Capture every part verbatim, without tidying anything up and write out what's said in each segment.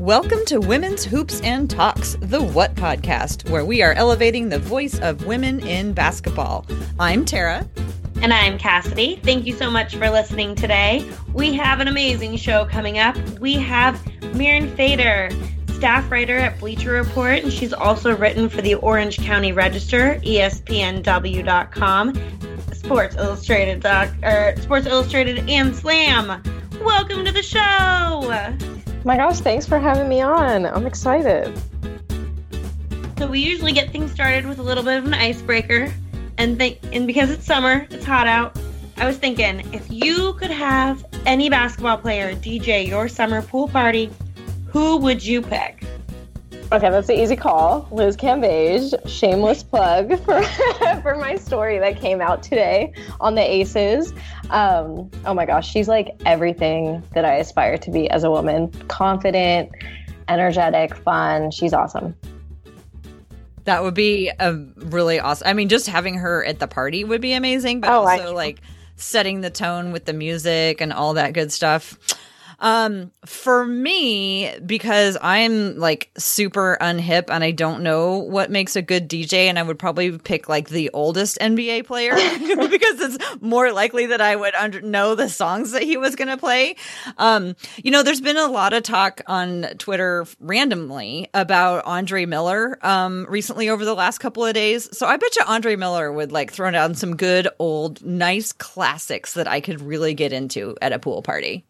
Welcome to Women's Hoops and Talks, the What Podcast, where we are elevating the voice of women in basketball. I'm Tara. And I'm Cassidy. Thank you so much for listening today. We have an amazing show coming up. We have Mirin Fader, staff writer at Bleacher Report, and she's also written for the Orange County Register, E S P N W dot com, Sports Illustrated, doc, er, Sports Illustrated, and Slam. Welcome to the show! My gosh, thanks for having me on. I'm excited. So we usually get things started with a little bit of an icebreaker. And th- and because it's summer, it's hot out, I was thinking, if you could have any basketball player D J your summer pool party, who would you pick? Okay, that's an easy call. Liz Cambage, shameless plug for, for my story that came out today on the Aces. Um, oh my gosh, she's like everything that I aspire to be as a woman. Confident, energetic, fun. She's awesome. That would be a really awesome. I mean, just having her at the party would be amazing, but oh, also like setting the tone with the music and all that good stuff. Um, for me, because I'm like super unhip and I don't know what makes a good D J, and I would probably pick like the oldest N B A player because it's more likely that I would under- know the songs that he was going to play. Um, you know, there's been a lot of talk on Twitter randomly about Andre Miller, um, recently over the last couple of days. So I bet you Andre Miller would like throw down some good old, nice classics that I could really get into at a pool party.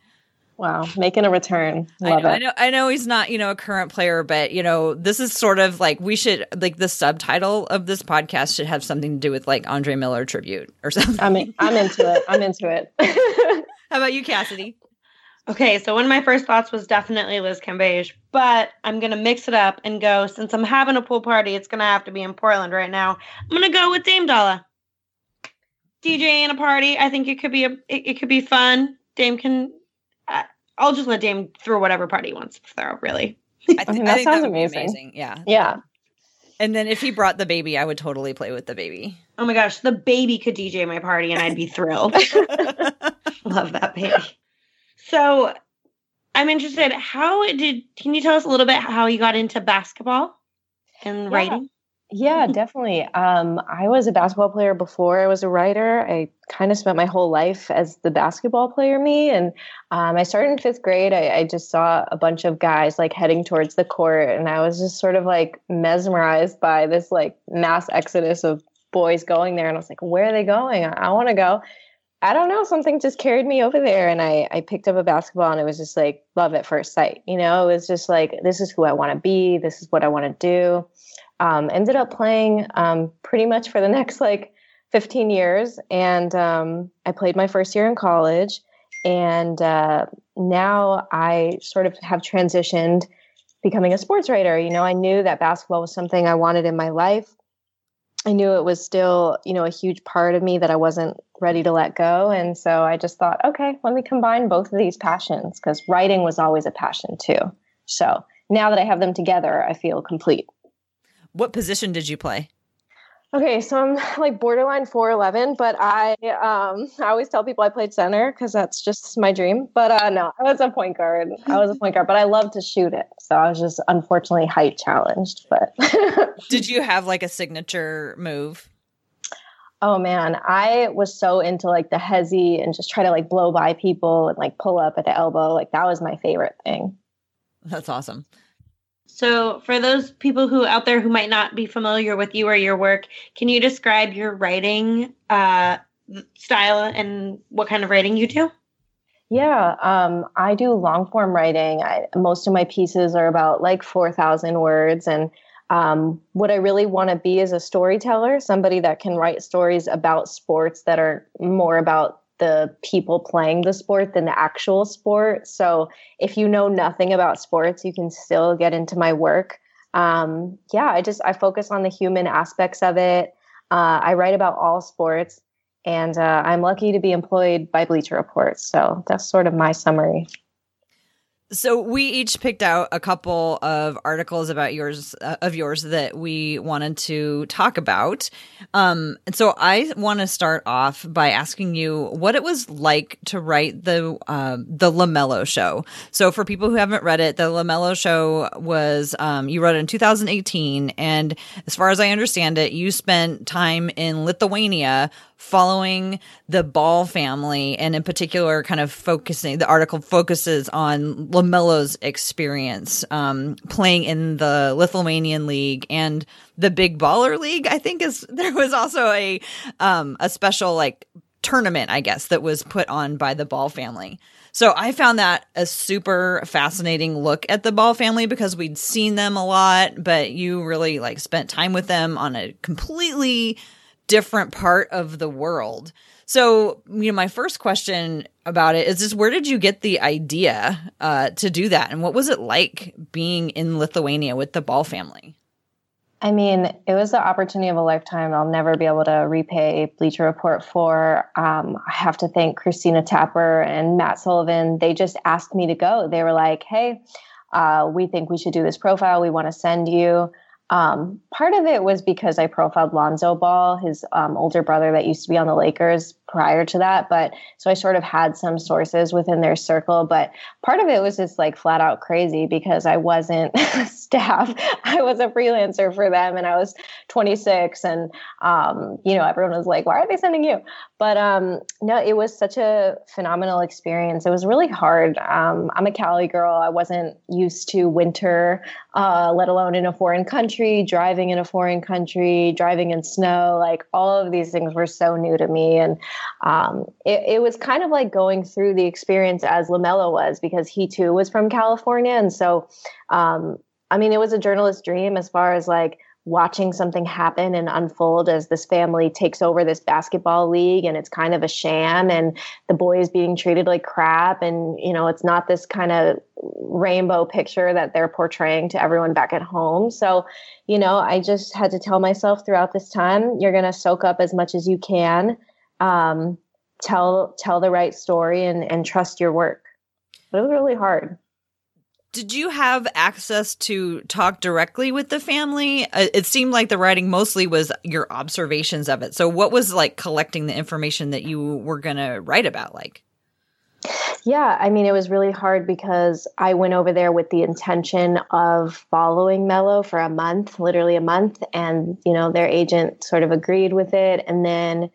Wow, making a return. Love I know, it. I know, I know he's not, you know, a current player, but, you know, this is sort of like we should, like the subtitle of this podcast should have something to do with like Andre Miller tribute or something. I mean, I'm into it. I'm into it. How about you, Cassidy? Okay, so one of my first thoughts was definitely Liz Cambage, but I'm going to mix it up and go, since I'm having a pool party, it's going to have to be in Portland right now. I'm going to go with Dame Lillard. DJing a party, I think it could be a, it, it could be fun. Dame can... I'll just let Dame throw whatever party he wants to throw, really. I, th- I mean, that I think sounds that amazing. amazing. Yeah. Yeah. And then if he brought the baby, I would totally play with the baby. Oh my gosh, the baby could D J my party and I'd be thrilled. Love that baby. So I'm interested, how did, can you tell us a little bit how you got into basketball and yeah. writing? Yeah, definitely. Um, I was a basketball player before I was a writer. I kind of spent my whole life as the basketball player me. And um, I started in fifth grade. I, I just saw a bunch of guys like heading towards the court. And I was just sort of like mesmerized by this like mass exodus of boys going there. And I was like, where are they going? I, I want to go. I don't know. Something just carried me over there. And I, I picked up a basketball and it was just like love at first sight. You know, it was just like, this is who I want to be. This is what I want to do. Um, ended up playing um, pretty much for the next like fifteen years. And um, I played my first year in college. And uh, now I sort of have transitioned becoming a sports writer. You know, I knew that basketball was something I wanted in my life. I knew it was still, you know, a huge part of me that I wasn't ready to let go. And so I just thought, okay, let me combine both of these passions because writing was always a passion too. So now that I have them together, I feel complete. What position did you play? Okay, so I'm like borderline four eleven, but I um, I always tell people I played center because that's just my dream. But uh, no, I was a point guard. I was a point guard, but I love to shoot it. So I was just unfortunately height challenged. But did you have like a signature move? Oh man, I was so into like the hezzy and just try to like blow by people and like pull up at the elbow. Like that was my favorite thing. That's awesome. So for those people who out there who might not be familiar with you or your work, can you describe your writing uh, style and what kind of writing you do? Yeah, um, I do long form writing. I, most of my pieces are about like four thousand words. And um, what I really want to be is a storyteller, somebody that can write stories about sports that are more about the people playing the sport than the actual sport. So if you know nothing about sports, you can still get into my work. Um, yeah, I just, I focus on the human aspects of it. Uh, I write about all sports and uh, I'm lucky to be employed by Bleacher Report. So that's sort of my summary. So we each picked out a couple of articles about yours uh, of yours that we wanted to talk about. Um, and so I want to start off by asking you what it was like to write the uh, the LaMelo Show. So for people who haven't read it, the LaMelo Show was um, you wrote it in two thousand eighteen, and as far as I understand it, you spent time in Lithuania following the Ball family, and in particular, kind of focusing the article focuses on LaMelo's experience um, playing in the Lithuanian League and the Big Baller League. I think is there was also a um, a special like tournament, I guess, that was put on by the Ball family. So I found that a super fascinating look at the Ball family because we'd seen them a lot, but you really like spent time with them on a completely different part of the world. So, you know, my first question about it is just where did you get the idea uh, to do that? And what was it like being in Lithuania with the Ball family? I mean, it was the opportunity of a lifetime. I'll never be able to repay Bleacher Report for. Um, I have to thank Christina Tapper and Matt Sullivan. They just asked me to go. They were like, hey, uh, we think we should do this profile. We want to send you. Um, part of it was because I profiled Lonzo Ball, his um, older brother that used to be on the Lakers prior to that. But so I sort of had some sources within their circle. But part of it was just like flat out crazy because I wasn't staff. I was a freelancer for them and I was twenty-six and, um, you know, everyone was like, why are they sending you? But um, no, it was such a phenomenal experience. It was really hard. Um, I'm a Cali girl. I wasn't used to winter, uh, let alone in a foreign country, driving in a foreign country, driving in snow. Like all of these things were so new to me. And um, it, it was kind of like going through the experience as LaMelo was because he too was from California. And so, um, I mean, it was a journalist's dream as far as like, watching something happen and unfold as this family takes over this basketball league and it's kind of a sham and the boy is being treated like crap. And, you know, it's not this kind of rainbow picture that they're portraying to everyone back at home. So, you know, I just had to tell myself throughout this time, you're going to soak up as much as you can, um, tell, tell the right story and, and trust your work. But it was really hard. Did you have access to talk directly with the family? It seemed like the writing mostly was your observations of it. So what was like collecting the information that you were going to write about like? Yeah, I mean, it was really hard because I went over there with the intention of following Melo for a month, literally a month. And, you know, their agent sort of agreed with it. And then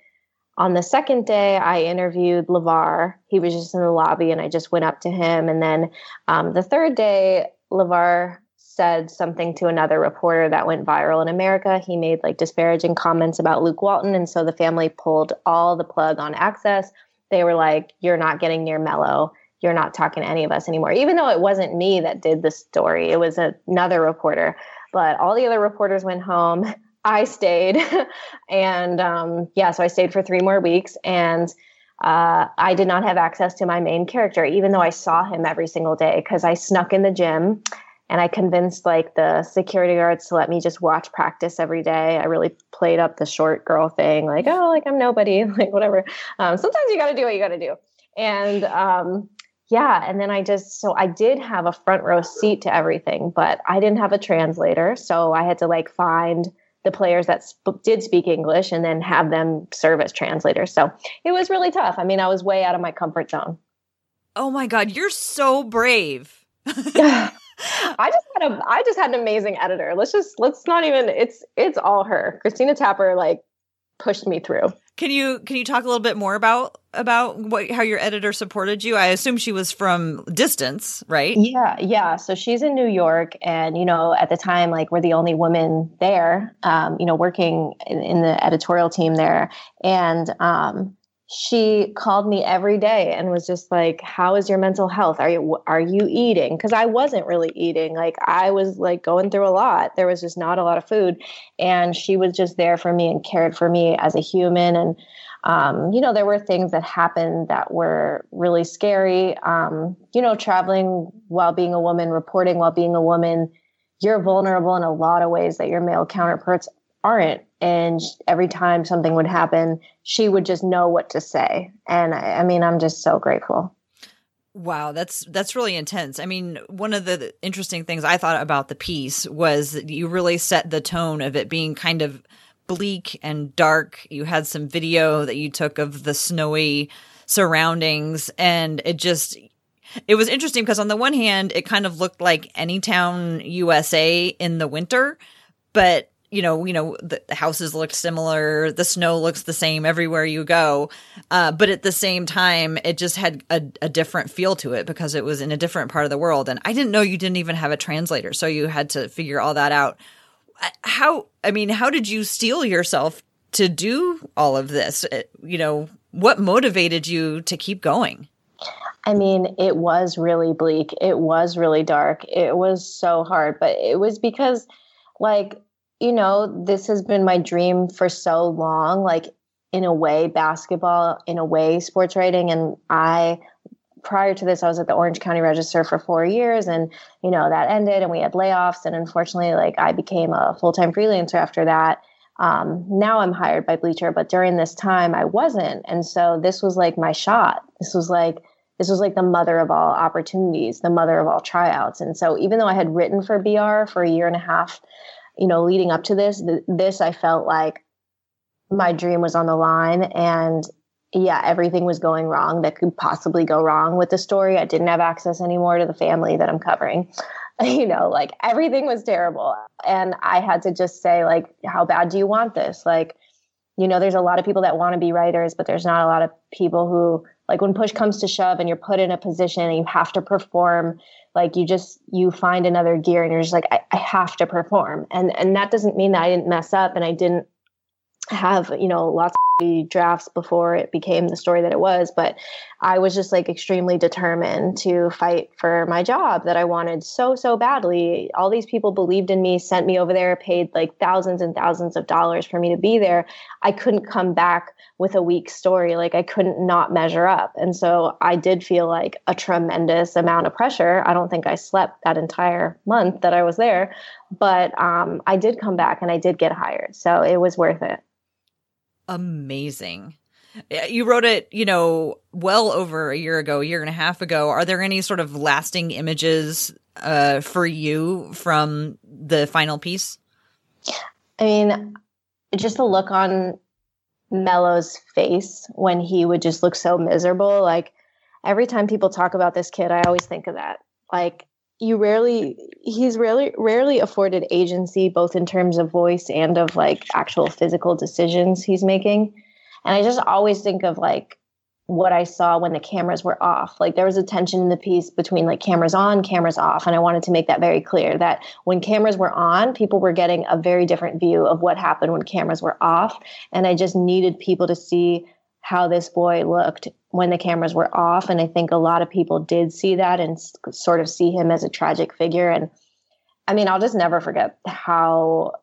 on the second day, I interviewed LaVar. He was just in the lobby, and I just went up to him. And then um, the third day, LaVar said something to another reporter that went viral in America. He made like disparaging comments about Luke Walton, and so the family pulled all the plug on access. They were like, "You're not getting near Melo. You're not talking to any of us anymore." Even though it wasn't me that did the story, it was another reporter. But all the other reporters went home. I stayed and, um, yeah, so I stayed for three more weeks and, uh, I did not have access to my main character, even though I saw him every single day because I snuck in the gym and I convinced like the security guards to let me just watch practice every day. I really played up the short girl thing. Like, oh, like I'm nobody, like whatever. Um, sometimes you got to do what you got to do. And, um, yeah. And then I just, so I did have a front row seat to everything, but I didn't have a translator. So I had to like find the players that sp- did speak English and then have them serve as translators. So it was really tough. I mean, I was way out of my comfort zone. Oh my God. You're so brave. I just had a, I just had an amazing editor. Let's just, let's not even, it's, it's all her. Christina Tapper, like pushed me through. Can you, can you talk a little bit more about, about what, how your editor supported you? I assume she was from distance, right? Yeah. Yeah. So she's in New York and, you know, at the time, like we're the only women there, um, you know, working in, in the editorial team there. And, um, she called me every day and was just like, how is your mental health? Are you, are you eating? Cause I wasn't really eating. Like I was like going through a lot. There was just not a lot of food and she was just there for me and cared for me as a human. And, um, you know, there were things that happened that were really scary. Um, you know, traveling while being a woman, reporting while being a woman, you're vulnerable in a lot of ways that your male counterparts aren't. And every time something would happen, she would just know what to say. And I, I mean, I'm just so grateful. Wow, that's that's really intense. I mean, one of the interesting things I thought about the piece was that you really set the tone of it being kind of bleak and dark. You had some video that you took of the snowy surroundings, and it just it was interesting because on the one hand, it kind of looked like Anytown, U S A in the winter, but you know, you know, the houses looked similar. The snow looks the same everywhere you go. Uh, but at the same time, it just had a, a different feel to it because it was in a different part of the world. And I didn't know you didn't even have a translator. So you had to figure all that out. How, I mean, how did you steel yourself to do all of this? It, you know, what motivated you to keep going? I mean, it was really bleak. It was really dark. It was so hard. But it was because, like, you know, this has been my dream for so long, like in a way basketball, in a way sports writing. And I, prior to this, I was at the Orange County Register for four years and, you know, that ended and we had layoffs. And unfortunately, like I became a full-time freelancer after that. Um, now I'm hired by Bleacher, but during this time I wasn't. And so this was like my shot. This was like, this was like the mother of all opportunities, the mother of all tryouts. And so even though I had written for B R for a year and a half, you know, leading up to this, th- this, I felt like my dream was on the line and yeah, everything was going wrong that could possibly go wrong with the story. I didn't have access anymore to the family that I'm covering, you know, like everything was terrible. And I had to just say like, how bad do you want this? Like, you know, there's a lot of people that want to be writers, but there's not a lot of people who like when push comes to shove and you're put in a position and you have to perform, like you just, you find another gear and you're just like, I, I have to perform. And and that doesn't mean that I didn't mess up and I didn't have, you know, lots of drafts before it became the story that it was. But I was just like extremely determined to fight for my job that I wanted so, so badly. All these people believed in me, sent me over there, paid like thousands and thousands of dollars for me to be there. I couldn't come back with a weak story. Like I couldn't not measure up. And so I did feel like a tremendous amount of pressure. I don't think I slept that entire month that I was there, but um, I did come back and I did get hired. So it was worth it. Amazing. You wrote it, you know, well over a year ago, a year and a half ago. Are there any sort of lasting images uh, for you from the final piece? I mean, just the look on Melo's face when he would just look so miserable. Like every time people talk about this kid, I always think of that. Like you rarely, he's rarely, rarely afforded agency, both in terms of voice and of like actual physical decisions he's making. And I just always think of like what I saw when the cameras were off. Like there was a tension in the piece between like cameras on, cameras off. And I wanted to make that very clear that when cameras were on, people were getting a very different view of what happened when cameras were off. And I just needed people to see how this boy looked when the cameras were off. And I think a lot of people did see that and s- sort of see him as a tragic figure. And I mean, I'll just never forget how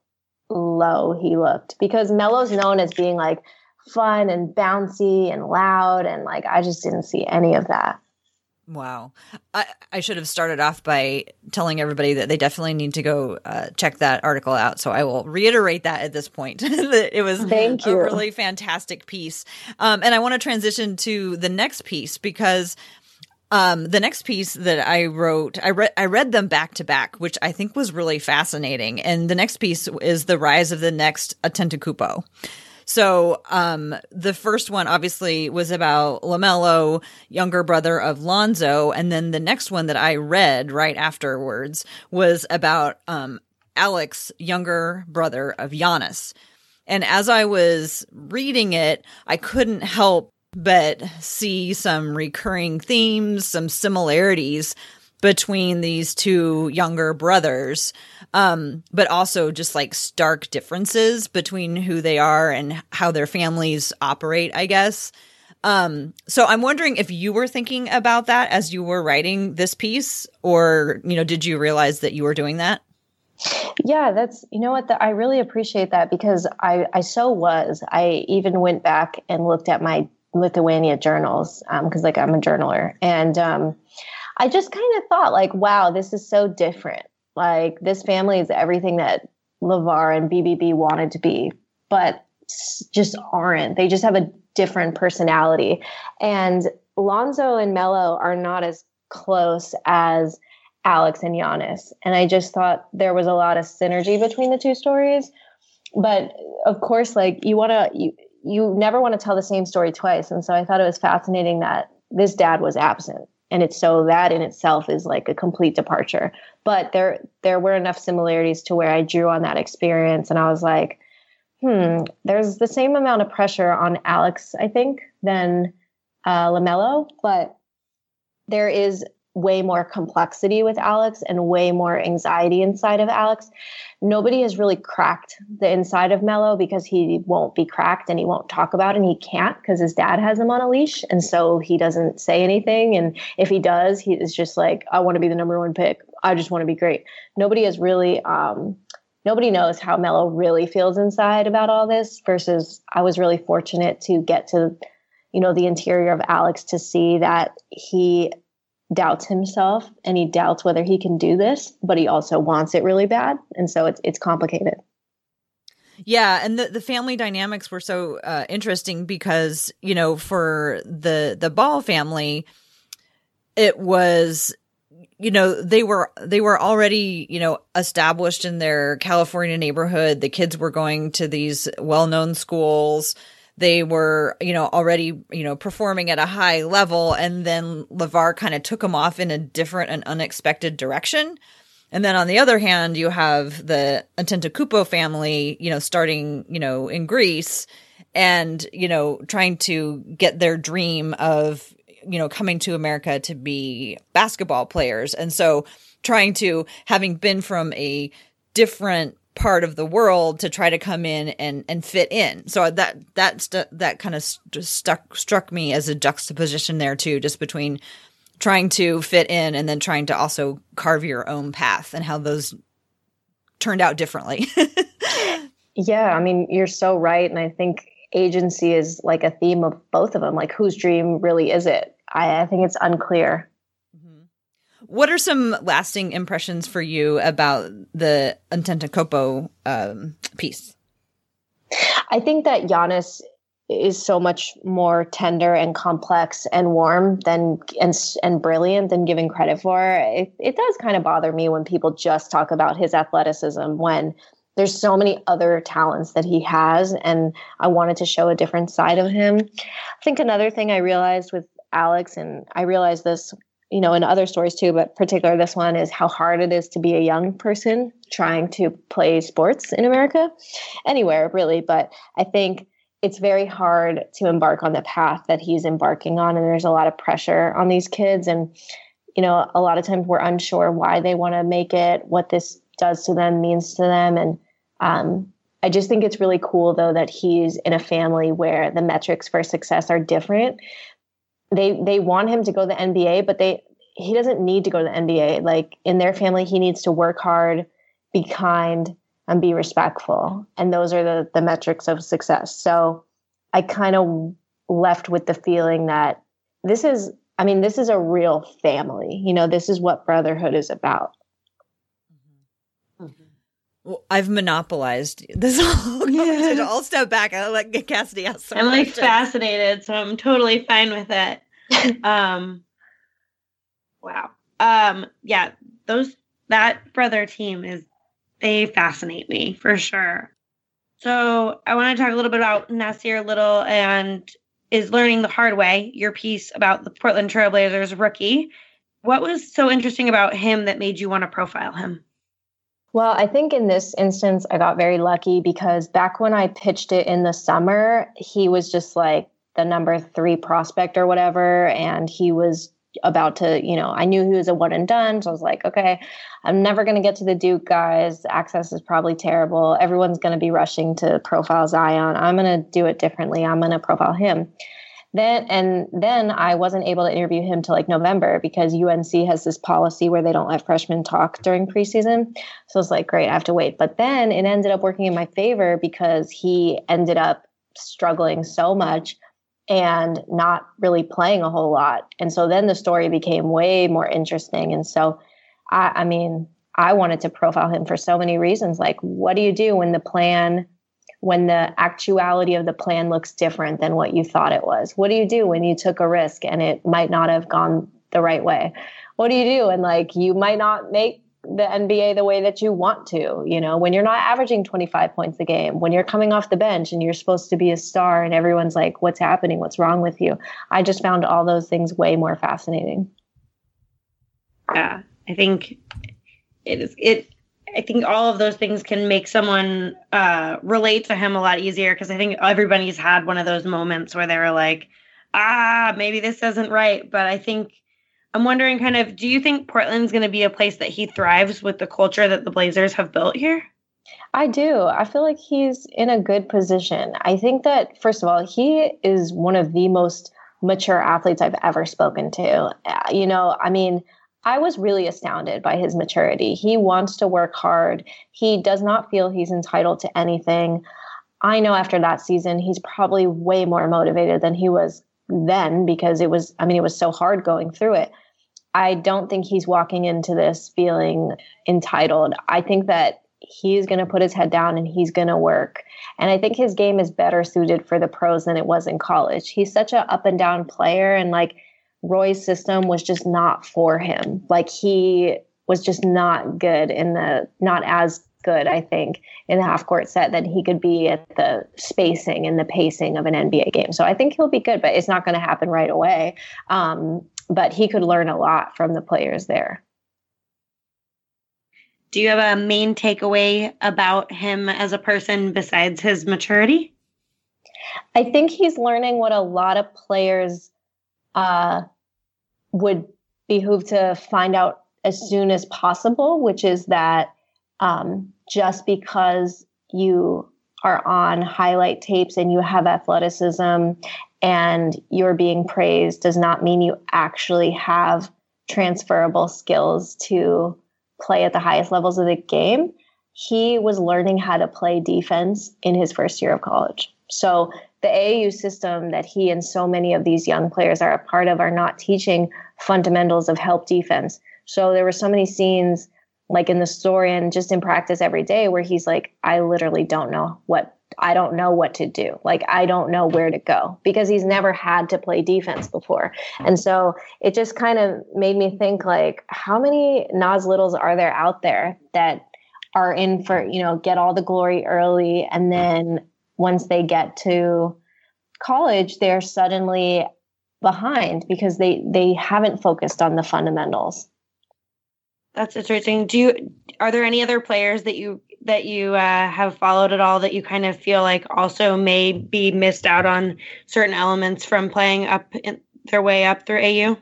low he looked because Melo's known as being like fun and bouncy and loud. And like, I just didn't see any of that. Wow. I, I should have started off by telling everybody that they definitely need to go uh, check that article out. So I will reiterate that at this point. It was Thank you. A really fantastic piece. Um, and I want to transition to the next piece because um, the next piece that I wrote, I, re- I read them back to back, which I think was really fascinating. And the next piece is The Rise of the Next Antetokounmpo. So um, the first one obviously was about LaMelo, younger brother of Lonzo. And then the next one that I read right afterwards was about um, Alex, younger brother of Giannis. And as I was reading it, I couldn't help but see some recurring themes, some similarities between these two younger brothers, um, but also just like stark differences between who they are and how their families operate, I guess. Um, so I'm wondering if you were thinking about that as you were writing this piece, or, you know, did you realize that you were doing that? Yeah, that's, you know what, the, I really appreciate that because I, I so was. I even went back and looked at my Lithuania journals um, because like I'm a journaler and, um, I just kind of thought like, wow, this is so different. Like this family is everything that LaVar and B B B wanted to be, but just aren't. They just have a different personality. And Lonzo and Melo are not as close as Alex and Giannis. And I just thought there was a lot of synergy between the two stories. But of course, like you want to, you, you never want to tell the same story twice. And so I thought it was fascinating that this dad was absent. And it's so that in itself is like a complete departure. But there, there were enough similarities to where I drew on that experience. And I was like, hmm, there's the same amount of pressure on Alex, I think, than uh, LaMelo. But there is way more complexity with Alex and way more anxiety inside of Alex. Nobody has really cracked the inside of Melo because he won't be cracked and he won't talk about it and he can't because his dad has him on a leash. And so he doesn't say anything. And if he does, he is just like, I want to be the number one pick. I just want to be great. Nobody has really, um, nobody knows how Melo really feels inside about all this versus I was really fortunate to get to, you know, the interior of Alex to see that he doubts himself and he doubts whether he can do this, but he also wants it really bad. And so it's it's complicated. Yeah. And the, the family dynamics were so uh, interesting because, you know, for the the Ball family, it was, you know, they were they were already, you know, established in their California neighborhood. The kids were going to these well-known schools. They were, you know, already, you know, performing at a high level. And then LaVar kind of took them off in a different and unexpected direction. And then on the other hand, you have the Antetokounmpo family, you know, starting, you know, in Greece and, you know, trying to get their dream of, you know, coming to America to be basketball players. And so trying to, having been from a different part of the world to try to come in and, and fit in. So that, that, stu- that kind of st- stuck, struck me as a juxtaposition there too, just between trying to fit in and then trying to also carve your own path and how those turned out differently. Yeah. I mean, you're so right. And I think agency is like a theme of both of them. Like whose dream really is it? I, I think it's unclear. What are some lasting impressions for you about the Antetokounmpo um, piece? I think that Giannis is so much more tender and complex and warm than and and brilliant than given credit for. It, it does kind of bother me when people just talk about his athleticism when there's so many other talents that he has, and I wanted to show a different side of him. I think another thing I realized with Alex, and I realized this, you know, in other stories too, but particular this one is how hard it is to be a young person trying to play sports in America, anywhere really. But I think it's very hard to embark on the path that he's embarking on. And there's a lot of pressure on these kids. And, you know, a lot of times we're unsure why they want to make it, what this does to them, means to them. And um, I just think it's really cool though, that he's in a family where the metrics for success are different. They they want him to go to the N B A, but they he doesn't need to go to the N B A. Like in their family, he needs to work hard, be kind, and be respectful. And those are the, the metrics of success. So I kind of left with the feeling that this is, I mean, this is a real family. You know, this is what brotherhood is about. Well, I've monopolized this whole conversation. Yeah. I'll step back. I'll let get Cassidy ask some I'm questions. Like fascinated, so I'm totally fine with it. um, wow. Um, yeah, those that brother team is they fascinate me for sure. So I want to talk a little bit about Nassir Little and is learning the hard way. Your piece about the Portland Trail Blazers rookie. What was so interesting about him that made you want to profile him? Well, I think in this instance, I got very lucky because back when I pitched it in the summer, he was just like the number three prospect or whatever. And he was about to, you know, I knew he was a one and done. So I was like, okay, I'm never going to get to the Duke guys. Access is probably terrible. Everyone's going to be rushing to profile Zion. I'm going to do it differently. I'm going to profile him. Then and then I wasn't able to interview him till like November because U N C has this policy where they don't let freshmen talk during preseason. So I was like, great, I have to wait. But then it ended up working in my favor because he ended up struggling so much and not really playing a whole lot. And so then the story became way more interesting. And so, I, I mean, I wanted to profile him for so many reasons. Like, what do you do when the plan when the actuality of the plan looks different than what you thought it was? What do you do when you took a risk and it might not have gone the right way? What do you do? And like, you might not make the N B A the way that you want to, you know, when you're not averaging twenty-five points a game, when you're coming off the bench and you're supposed to be a star and everyone's like, what's happening? What's wrong with you? I just found all those things way more fascinating. Yeah, I think it is, it, I think all of those things can make someone uh, relate to him a lot easier, because I think everybody's had one of those moments where they were like, ah, maybe this isn't right. But I think I'm wondering kind of, do you think Portland's going to be a place that he thrives with the culture that the Blazers have built here? I do. I feel like he's in a good position. I think that, first of all, he is one of the most mature athletes I've ever spoken to. You know, I mean, I was really astounded by his maturity. He wants to work hard. He does not feel he's entitled to anything. I know after that season, he's probably way more motivated than he was then, because it was, I mean, it was so hard going through it. I don't think he's walking into this feeling entitled. I think that he's going to put his head down and he's going to work. And I think his game is better suited for the pros than it was in college. He's such an up and down player, and like, Roy's system was just not for him. Like, he was just not good in the, not as good, I think, in the half court set that he could be at the spacing and the pacing of an N B A game. So I think he'll be good, but it's not going to happen right away. Um, but he could learn a lot from the players there. Do you have a main takeaway about him as a person besides his maturity? I think he's learning what a lot of players uh, would behoove to find out as soon as possible, which is that um, just because you are on highlight tapes and you have athleticism and you're being praised does not mean you actually have transferable skills to play at the highest levels of the game. He was learning how to play defense in his first year of college. So the A A U system that he and so many of these young players are a part of are not teaching fundamentals of help defense. So there were so many scenes, like in the story and just in practice every day, where he's like, I literally don't know what, I don't know what to do. Like, I don't know where to go, because he's never had to play defense before. And so it just kind of made me think, like, how many Nas Littles are there out there that are in for, you know, get all the glory early, and then once they get to college, they're suddenly behind because they, they haven't focused on the fundamentals. That's interesting. Do you, are there any other players that you, that you uh, have followed at all that you kind of feel like also may be missed out on certain elements from playing up in, their way up through A U?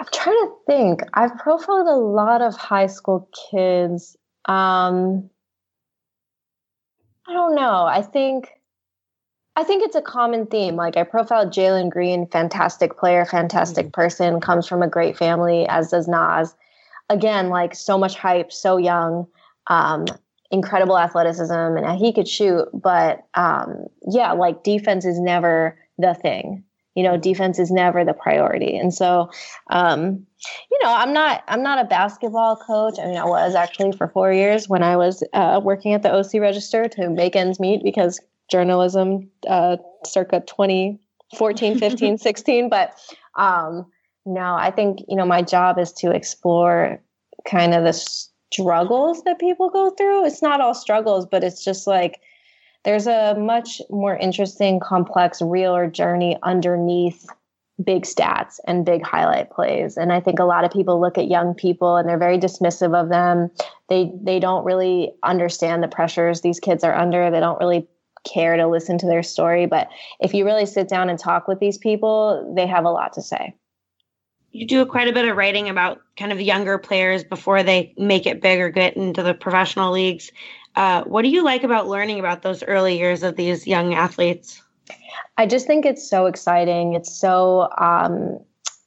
I'm trying to think. I've profiled a lot of high school kids. Um, I don't know. I think I think it's a common theme. Like, I profiled Jalen Green, fantastic player, fantastic mm-hmm. person, comes from a great family, as does Nas. Again, like, so much hype, so young, um, incredible athleticism, and he could shoot. But um, yeah, like, defense is never the thing. You know, defense is never the priority. And so, um, you know, I'm not I'm not a basketball coach. I mean, I was actually for four years when I was uh, working at the O C Register to make ends meet, because journalism uh, circa twenty fourteen, fifteen, sixteen. But um, no, I think, you know, my job is to explore kind of the struggles that people go through. It's not all struggles, but it's just like, there's a much more interesting, complex, realer journey underneath big stats and big highlight plays. And I think a lot of people look at young people and they're very dismissive of them. They they don't really understand the pressures these kids are under. They don't really care to listen to their story. But if you really sit down and talk with these people, they have a lot to say. You do quite a bit of writing about kind of younger players before they make it big or get into the professional leagues. Uh, what do you like about learning about those early years of these young athletes? I just think it's so exciting. It's so um,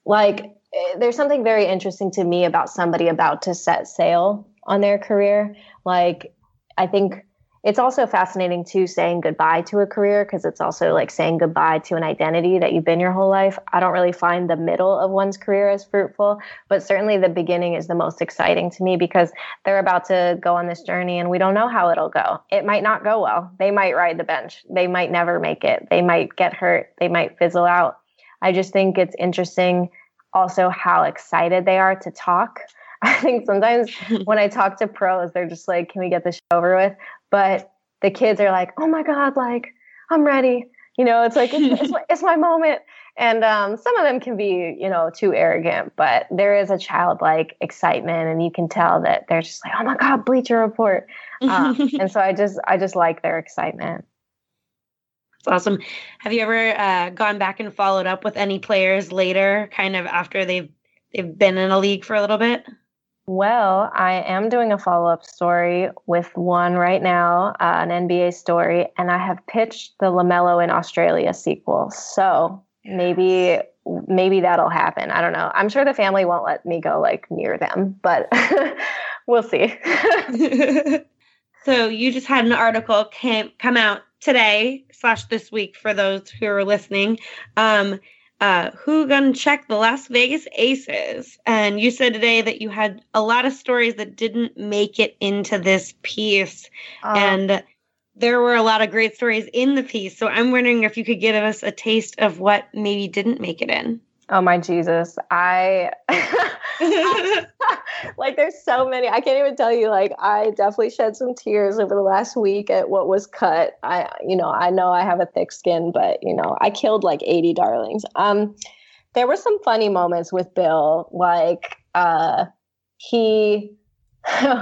like, there's something very interesting to me about somebody about to set sail on their career. Like, I think it's also fascinating too, saying goodbye to a career, because it's also like saying goodbye to an identity that you've been your whole life. I don't really find the middle of one's career as fruitful, but certainly the beginning is the most exciting to me, because they're about to go on this journey and we don't know how it'll go. It might not go well. They might ride the bench. They might never make it. They might get hurt. They might fizzle out. I just think it's interesting also how excited they are to talk. I think sometimes when I talk to pros, they're just like, can we get this shit over with? But the kids are like, oh my God, like, I'm ready. You know, it's like, it's, it's, it's my moment. And um, some of them can be, you know, too arrogant, but there is a childlike excitement, and you can tell that they're just like, oh my God, Bleacher Report. Um, and so I just, I just like their excitement. It's awesome. Have you ever uh, gone back and followed up with any players later, kind of after they've, they've been in a league for a little bit? Well, I am doing a follow-up story with one right now, uh, an N B A story, and I have pitched the LaMelo in Australia sequel. So yes. maybe maybe that'll happen. I don't know. I'm sure the family won't let me go like near them, but we'll see. So you just had an article came, come out today slash this week for those who are listening. Um Uh, who gonna check the Las Vegas Aces? And you said today that you had a lot of stories that didn't make it into this piece. Um, and there were a lot of great stories in the piece. So I'm wondering if you could give us a taste of what maybe didn't make it in. Oh my Jesus. I, like, there's so many, I can't even tell you, like, I definitely shed some tears over the last week at what was cut. I, you know, I know I have a thick skin, but you know, I killed like eighty darlings. Um, there were some funny moments with Bill. Like, uh, he,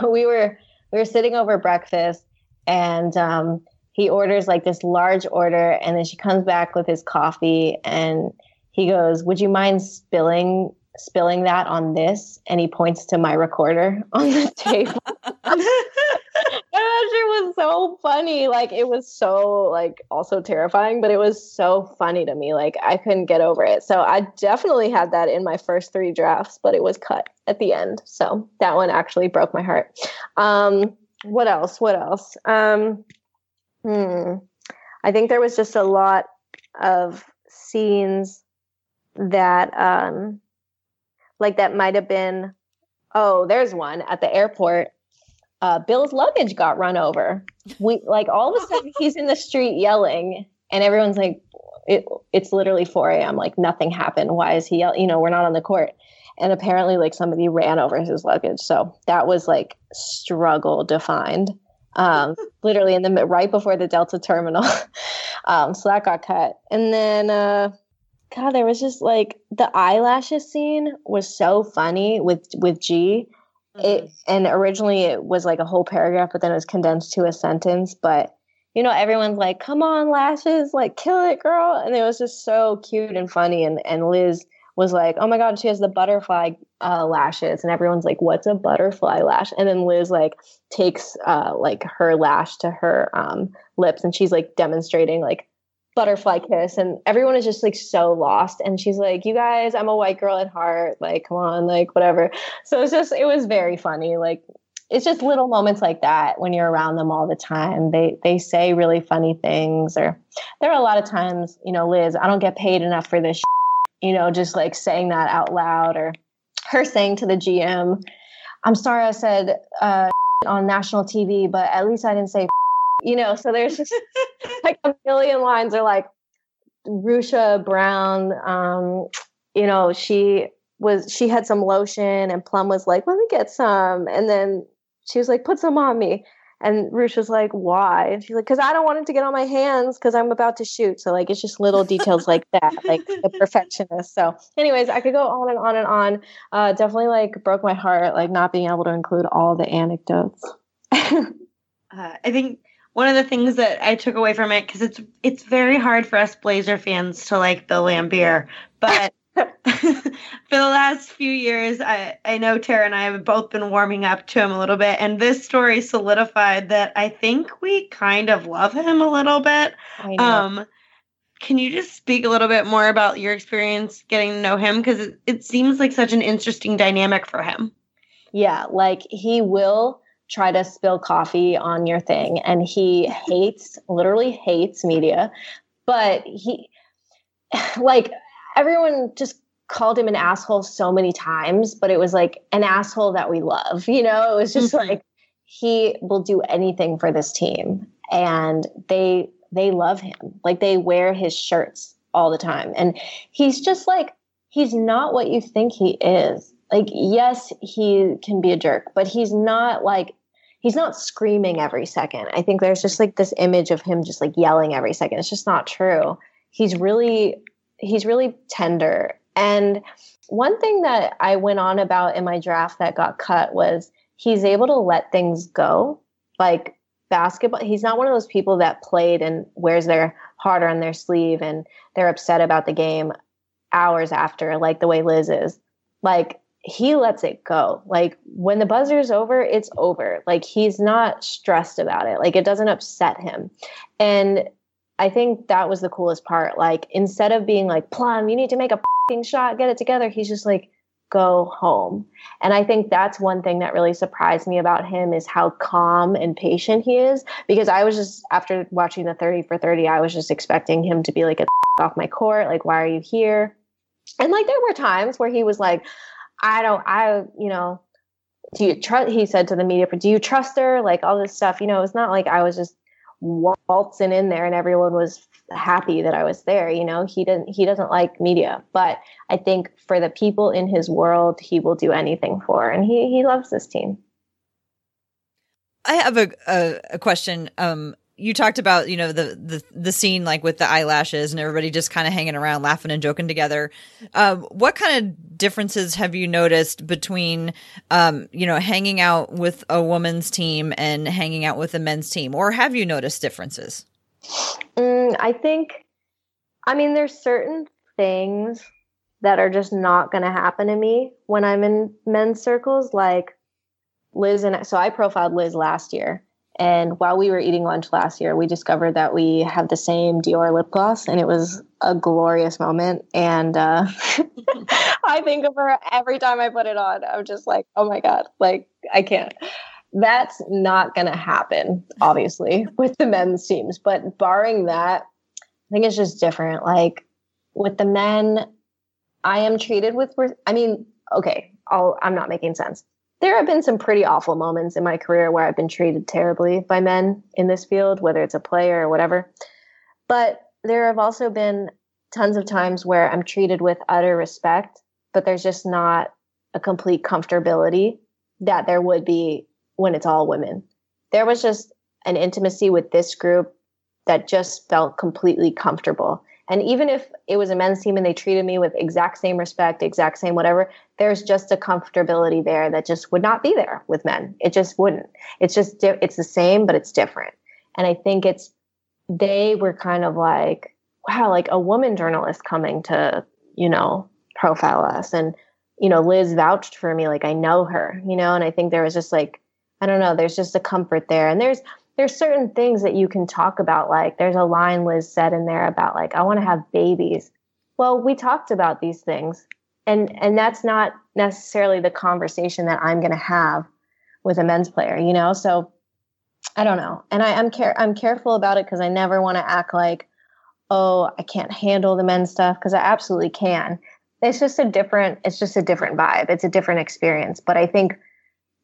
we were, we were sitting over breakfast, and, um, he orders like this large order, and then she comes back with his coffee, and he goes, would you mind spilling spilling that on this? And he points to my recorder on the table. And that shit was so funny. Like, it was so, like, also terrifying, but it was so funny to me. Like, I couldn't get over it. So I definitely had that in my first three drafts, but it was cut at the end. So that one actually broke my heart. Um, what else? What else? Um, hmm. I think there was just a lot of scenes that um like that might have been oh there's one at the airport. uh Bill's luggage got run over. We like all of a sudden he's in the street yelling, and everyone's like, it, it's literally four a.m. like nothing happened, why is he yelling? You know, we're not on the court. And apparently like somebody ran over his luggage, so that was like struggle defined, um literally in the right before the Delta terminal. Um so that got cut. And then uh God, there was just like the eyelashes scene was so funny with, with G. It, and originally it was like a whole paragraph, but then it was condensed to a sentence. But, you know, everyone's like, come on, lashes, like kill it, girl. And it was just so cute and funny. And, and Liz was like, oh my God, she has the butterfly uh, lashes. And everyone's like, what's a butterfly lash? And then Liz like takes uh, like her lash to her um, lips, and she's like demonstrating like butterfly kiss, and everyone is just like so lost. And she's like, you guys, I'm a white girl at heart, like come on, like whatever. So it's just, it was very funny. Like, it's just little moments like that when you're around them all the time. They they say really funny things. Or there are a lot of times, you know, Liz, I don't get paid enough for this shit, you know, just like saying that out loud. Or her saying to the G M, I'm sorry I said uh on national T V, but at least I didn't say. You know, so there's just like a million lines. Are like Rusha Brown, um, you know, she was, she had some lotion, and Plum was like, let me get some. And then she was like, put some on me. And Rusha's like, why? And she's like, because I don't want it to get on my hands because I'm about to shoot. So like, it's just little details like that, like the perfectionist. So anyways, I could go on and on and on. Uh, definitely like broke my heart, like not being able to include all the anecdotes. uh, I think one of the things that I took away from it, because it's it's very hard for us Blazer fans to like Bill Laimbeer, but for the last few years, I, I know Tara and I have both been warming up to him a little bit, and this story solidified that I think we kind of love him a little bit. I know. Um, can you just speak a little bit more about your experience getting to know him? Because it, it seems like such an interesting dynamic for him. Yeah, like he will try to spill coffee on your thing. And he hates, literally hates media, but he, like, everyone just called him an asshole so many times, but it was like an asshole that we love, you know, it was just mm-hmm. like, he will do anything for this team. And they, they love him. Like, they wear his shirts all the time. And he's just like, he's not what you think he is. Like, yes, he can be a jerk, but he's not like, he's not screaming every second. I think there's just like this image of him just like yelling every second. It's just not true. He's really, he's really tender. And one thing that I went on about in my draft that got cut was he's able to let things go. Like, basketball, he's not one of those people that played and wears their heart on their sleeve and they're upset about the game hours after, like the way Liz is. Like, he lets it go. Like, when the buzzer's over, it's over. Like, he's not stressed about it. Like, it doesn't upset him. And I think that was the coolest part. Like, instead of being like, Plum, you need to make a fucking shot, get it together, he's just like, go home. And I think that's one thing that really surprised me about him is how calm and patient he is. Because I was just, after watching the thirty for thirty, I was just expecting him to be like, get the fuck off my court. Like, why are you here? And like, there were times where he was like, I don't, I, you know, do you trust, he said to the media, do you trust her? Like, all this stuff, you know, it's not like I was just waltzing in there and everyone was happy that I was there. You know, he didn't, he doesn't like media, but I think for the people in his world, he will do anything for, and he, he loves this team. I have a, a, a question. Um, You talked about, you know, the, the, the scene like with the eyelashes and everybody just kind of hanging around, laughing and joking together. Um, what kind of differences have you noticed between, um, you know, hanging out with a women's team and hanging out with a men's team? Or have you noticed differences? Mm, I think, I mean, there's certain things that are just not going to happen to me when I'm in men's circles. Like Liz and so I profiled Liz last year. And while we were eating lunch last year, we discovered that we have the same Dior lip gloss, and it was a glorious moment. And uh, I think of her every time I put it on. I'm just like, oh my God, like, I can't. That's not going to happen, obviously, with the men's teams. But barring that, I think it's just different. Like, with the men, I am treated with, I mean, okay, I'll, I'm not making sense. There have been some pretty awful moments in my career where I've been treated terribly by men in this field, whether it's a player or whatever. But there have also been tons of times where I'm treated with utter respect, but there's just not a complete comfortability that there would be when it's all women. There was just an intimacy with this group that just felt completely comfortable. And even if it was a men's team and they treated me with exact same respect, exact same whatever, there's just a comfortability there that just would not be there with men. It just wouldn't. It's just, di- it's the same, but it's different. And I think it's, they were kind of like, wow, like a woman journalist coming to, you know, profile us. And, you know, Liz vouched for me, like I know her, you know, and I think there was just like, I don't know, there's just a comfort there. And there's, There's certain things that you can talk about. Like, there's a line Liz said in there about like, I want to have babies. Well, we talked about these things, and, and that's not necessarily the conversation that I'm going to have with a men's player, you know? So I don't know. And I, I'm care, I'm careful about it, 'cause I never want to act like, oh, I can't handle the men's stuff, 'cause I absolutely can. It's just a different, it's just a different vibe. It's a different experience. But I think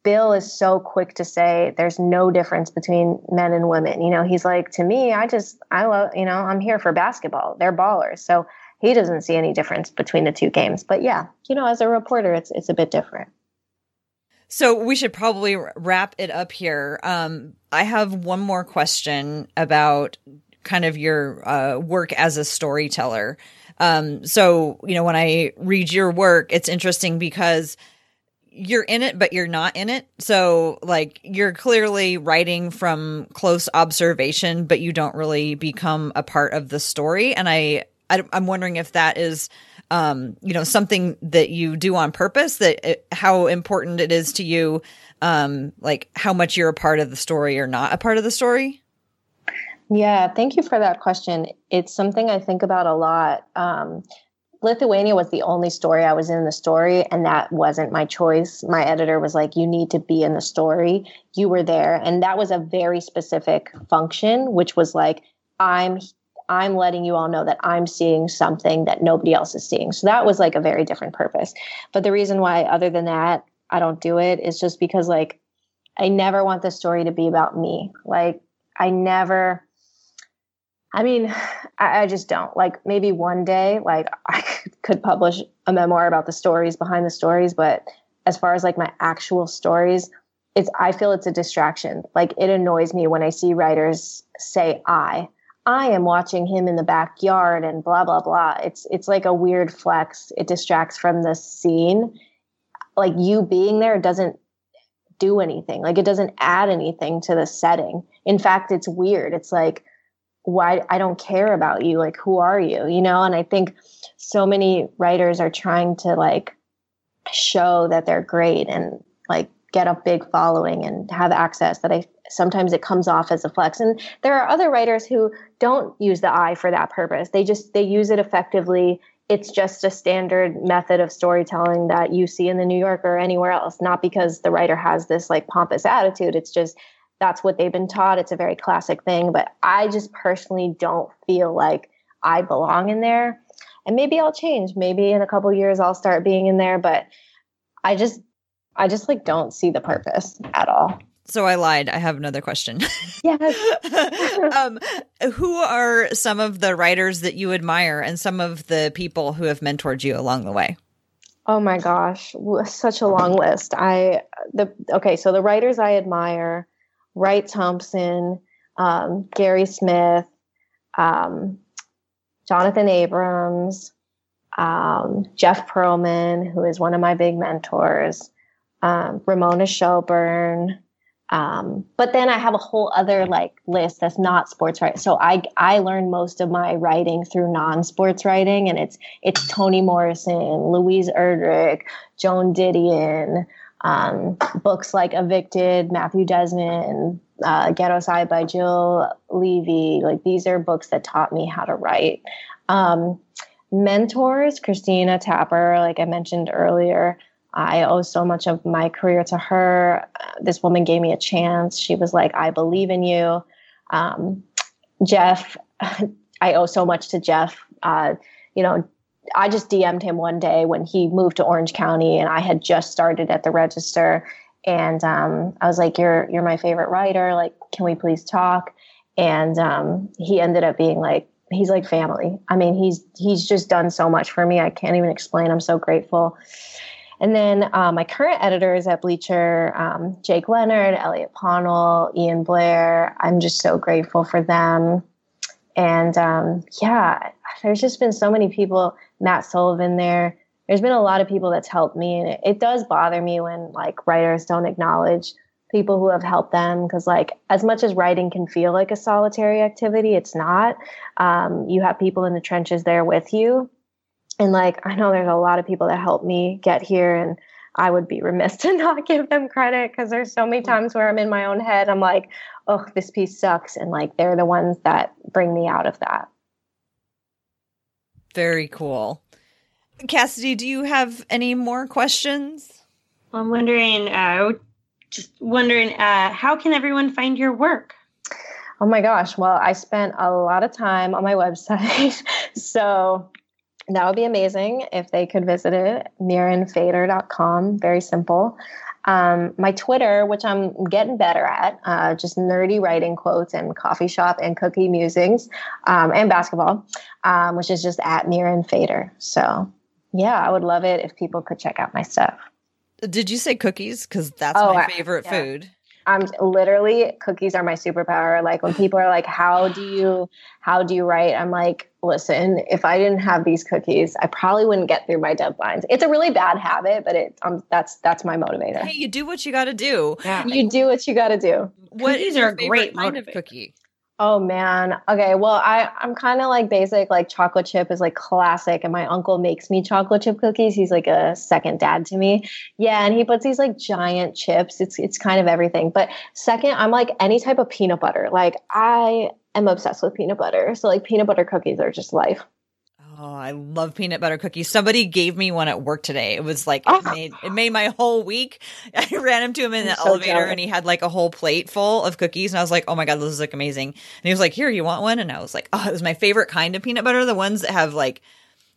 Bill is so quick to say there's no difference between men and women. You know, he's like, to me, I just, I love, you know, I'm here for basketball. They're ballers. So he doesn't see any difference between the two games. But yeah, you know, as a reporter, it's it's a bit different. So we should probably wrap it up here. Um, I have one more question about kind of your uh, work as a storyteller. Um, so, you know, when I read your work, it's interesting because you're in it, but you're not in it. So like, you're clearly writing from close observation, but you don't really become a part of the story. And I, I I'm wondering if that is, um, you know, something that you do on purpose, that it, how important it is to you, um, like how much you're a part of the story or not a part of the story. Yeah. Thank you for that question. It's something I think about a lot. Um, Lithuania was the only story I was in the story, and that wasn't my choice. My editor was like, you need to be in the story. You were there. And that was a very specific function, which was like, I'm I'm letting you all know that I'm seeing something that nobody else is seeing. So that was like a very different purpose. But the reason why, other than that, I don't do it is just because, like, I never want the story to be about me. Like, I never... I mean, I, I just don't. Like, maybe one day, like, I could publish a memoir about the stories behind the stories, but as far as like my actual stories, it's, I feel it's a distraction. Like, it annoys me when I see writers say, I, I am watching him in the backyard and blah, blah, blah. It's, it's like a weird flex. It distracts from the scene. Like, you being there doesn't do anything. Like, it doesn't add anything to the setting. In fact, it's weird. It's like, why? I don't care about you. Like, who are you? You know? And I think so many writers are trying to like show that they're great and like get a big following and have access, that I, sometimes it comes off as a flex. And there are other writers who don't use the I for that purpose. They just, they use it effectively. It's just a standard method of storytelling that you see in the New Yorker or anywhere else, not because the writer has this like pompous attitude. It's just, that's what they've been taught. It's a very classic thing, but I just personally don't feel like I belong in there. And maybe I'll change. Maybe in a couple of years I'll start being in there, but I just, I just like don't see the purpose at all. So I lied. I have another question. Yes. um, who are some of the writers that you admire and some of the people who have mentored you along the way? Oh my gosh, such a long list. I the okay. So the writers I admire. Wright Thompson, um, Gary Smith, um, Jonathan Abrams, um, Jeff Perlman, who is one of my big mentors, um, Ramona Shelburne. Um, but then I have a whole other like list that's not sports writing. So I, I learned most of my writing through non-sports writing, and it's, it's Toni Morrison, Louise Erdrich, Joan Didion, Um, books like Evicted, Matthew Desmond, uh, Ghetto Side by Jill Levy. Like, these are books that taught me how to write. Um, mentors, Christina Tapper, like I mentioned earlier, I owe so much of my career to her. Uh, this woman gave me a chance. She was like, I believe in you. Um, Jeff, I owe so much to Jeff, uh, you know, I just D M'd him one day when he moved to Orange County and I had just started at the Register. And um, I was like, you're you're my favorite writer. Like, can we please talk? And um, he ended up being like, he's like family. I mean, he's he's just done so much for me. I can't even explain. I'm so grateful. And then uh, my current editors at Bleacher, um, Jake Leonard, Elliot Ponnell, Ian Blair. I'm just so grateful for them. And um, yeah, there's just been so many people, Matt Sullivan there. There's been a lot of people that's helped me. And it, it does bother me when like writers don't acknowledge people who have helped them. Cause like, as much as writing can feel like a solitary activity, it's not. Um, you have people in the trenches there with you. And like, I know there's a lot of people that helped me get here, and I would be remiss to not give them credit, because there's so many times where I'm in my own head. I'm like, oh, this piece sucks. And like, they're the ones that bring me out of that. Very cool. Cassidy, do you have any more questions? I'm wondering, uh, just wondering, uh, how can everyone find your work? Oh my gosh. Well, I spent a lot of time on my website. So that would be amazing if they could visit it. Mirin Fader dot com. Very simple. Um, my Twitter, which I'm getting better at, uh, just nerdy writing quotes and coffee shop and cookie musings, um, and basketball, um, which is just at Mirin Fader. So yeah, I would love it if people could check out my stuff. Did you say cookies? Cause that's oh, my favorite I, yeah. food. Um, literally cookies are my superpower. Like, when people are like, how do you, how do you write? I'm like, listen, if I didn't have these cookies, I probably wouldn't get through my deadlines. It's a really bad habit, but it, um, that's, that's my motivator. Hey, you do what you got to do. Yeah. You do what you got to do. What is your favorite kind of cookie? Oh man. Okay. Well, I, I'm kind of like basic, like chocolate chip is like classic. And my uncle makes me chocolate chip cookies. He's like a second dad to me. Yeah. And he puts these like giant chips. It's, it's kind of everything. But second, I'm like any type of peanut butter. Like, I am obsessed with peanut butter. So like peanut butter cookies are just life. Oh, I love peanut butter cookies. Somebody gave me one at work today. It was like, oh. it, made, it made my whole week. I ran into him in the so elevator jealous. And he had like a whole plate full of cookies. And I was like, oh my God, this is like amazing. And he was like, here, you want one? And I was like, oh, it was my favorite kind of peanut butter. The ones that have like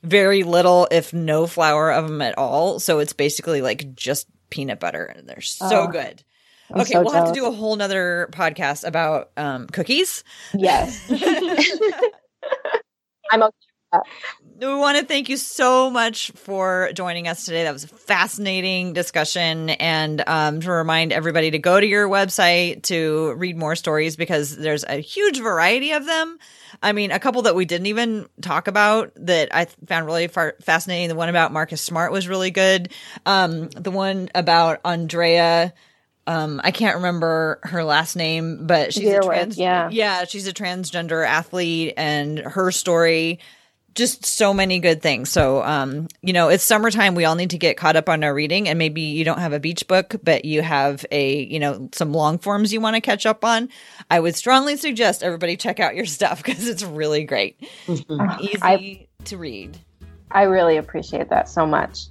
very little, if no flour of them at all. So it's basically like just peanut butter. And they're so oh. good. I'm okay, so we'll jealous. Have to do a whole nother podcast about um, cookies. Yes. I'm okay with that. We want to thank you so much for joining us today. That was a fascinating discussion. And um, to remind everybody to go to your website to read more stories because there's a huge variety of them. I mean, a couple that we didn't even talk about that I found really far- fascinating. The one about Marcus Smart was really good. Um, the one about Andrea... Um, I can't remember her last name, but she's Dearworth, a trans- yeah. yeah, she's a transgender athlete, and her story, just so many good things. So, um, you know, it's summertime. We all need to get caught up on our reading, and maybe you don't have a beach book, but you have a, you know, some long forms you want to catch up on. I would strongly suggest everybody check out your stuff because it's really great, mm-hmm. easy I, to read. I really appreciate that so much.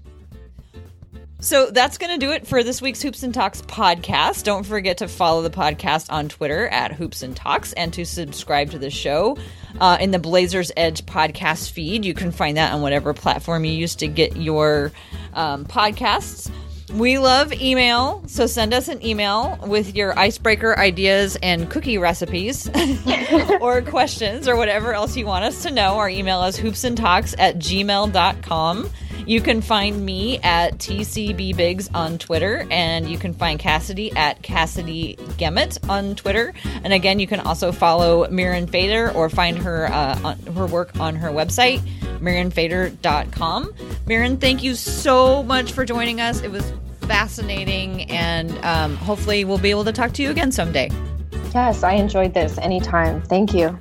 So that's going to do it for this week's Hoops and Talks podcast. Don't forget to follow the podcast on Twitter at Hoops and Talks and to subscribe to the show uh, in the Blazers Edge podcast feed. You can find that on whatever platform you use to get your um, podcasts. We love email, so send us an email with your icebreaker ideas and cookie recipes or questions or whatever else you want us to know. Our email is hoopsandtalks at gmail dot com. You can find me at T C B Biggs on Twitter, and you can find Cassidy at Cassidy Gemmett on Twitter. And again, you can also follow Mirin Fader or find her uh, on, her work on her website, Mirin Fader dot com. Mirin, thank you so much for joining us. It was fascinating, and um, hopefully we'll be able to talk to you again someday. Yes, I enjoyed this. Anytime. Thank you.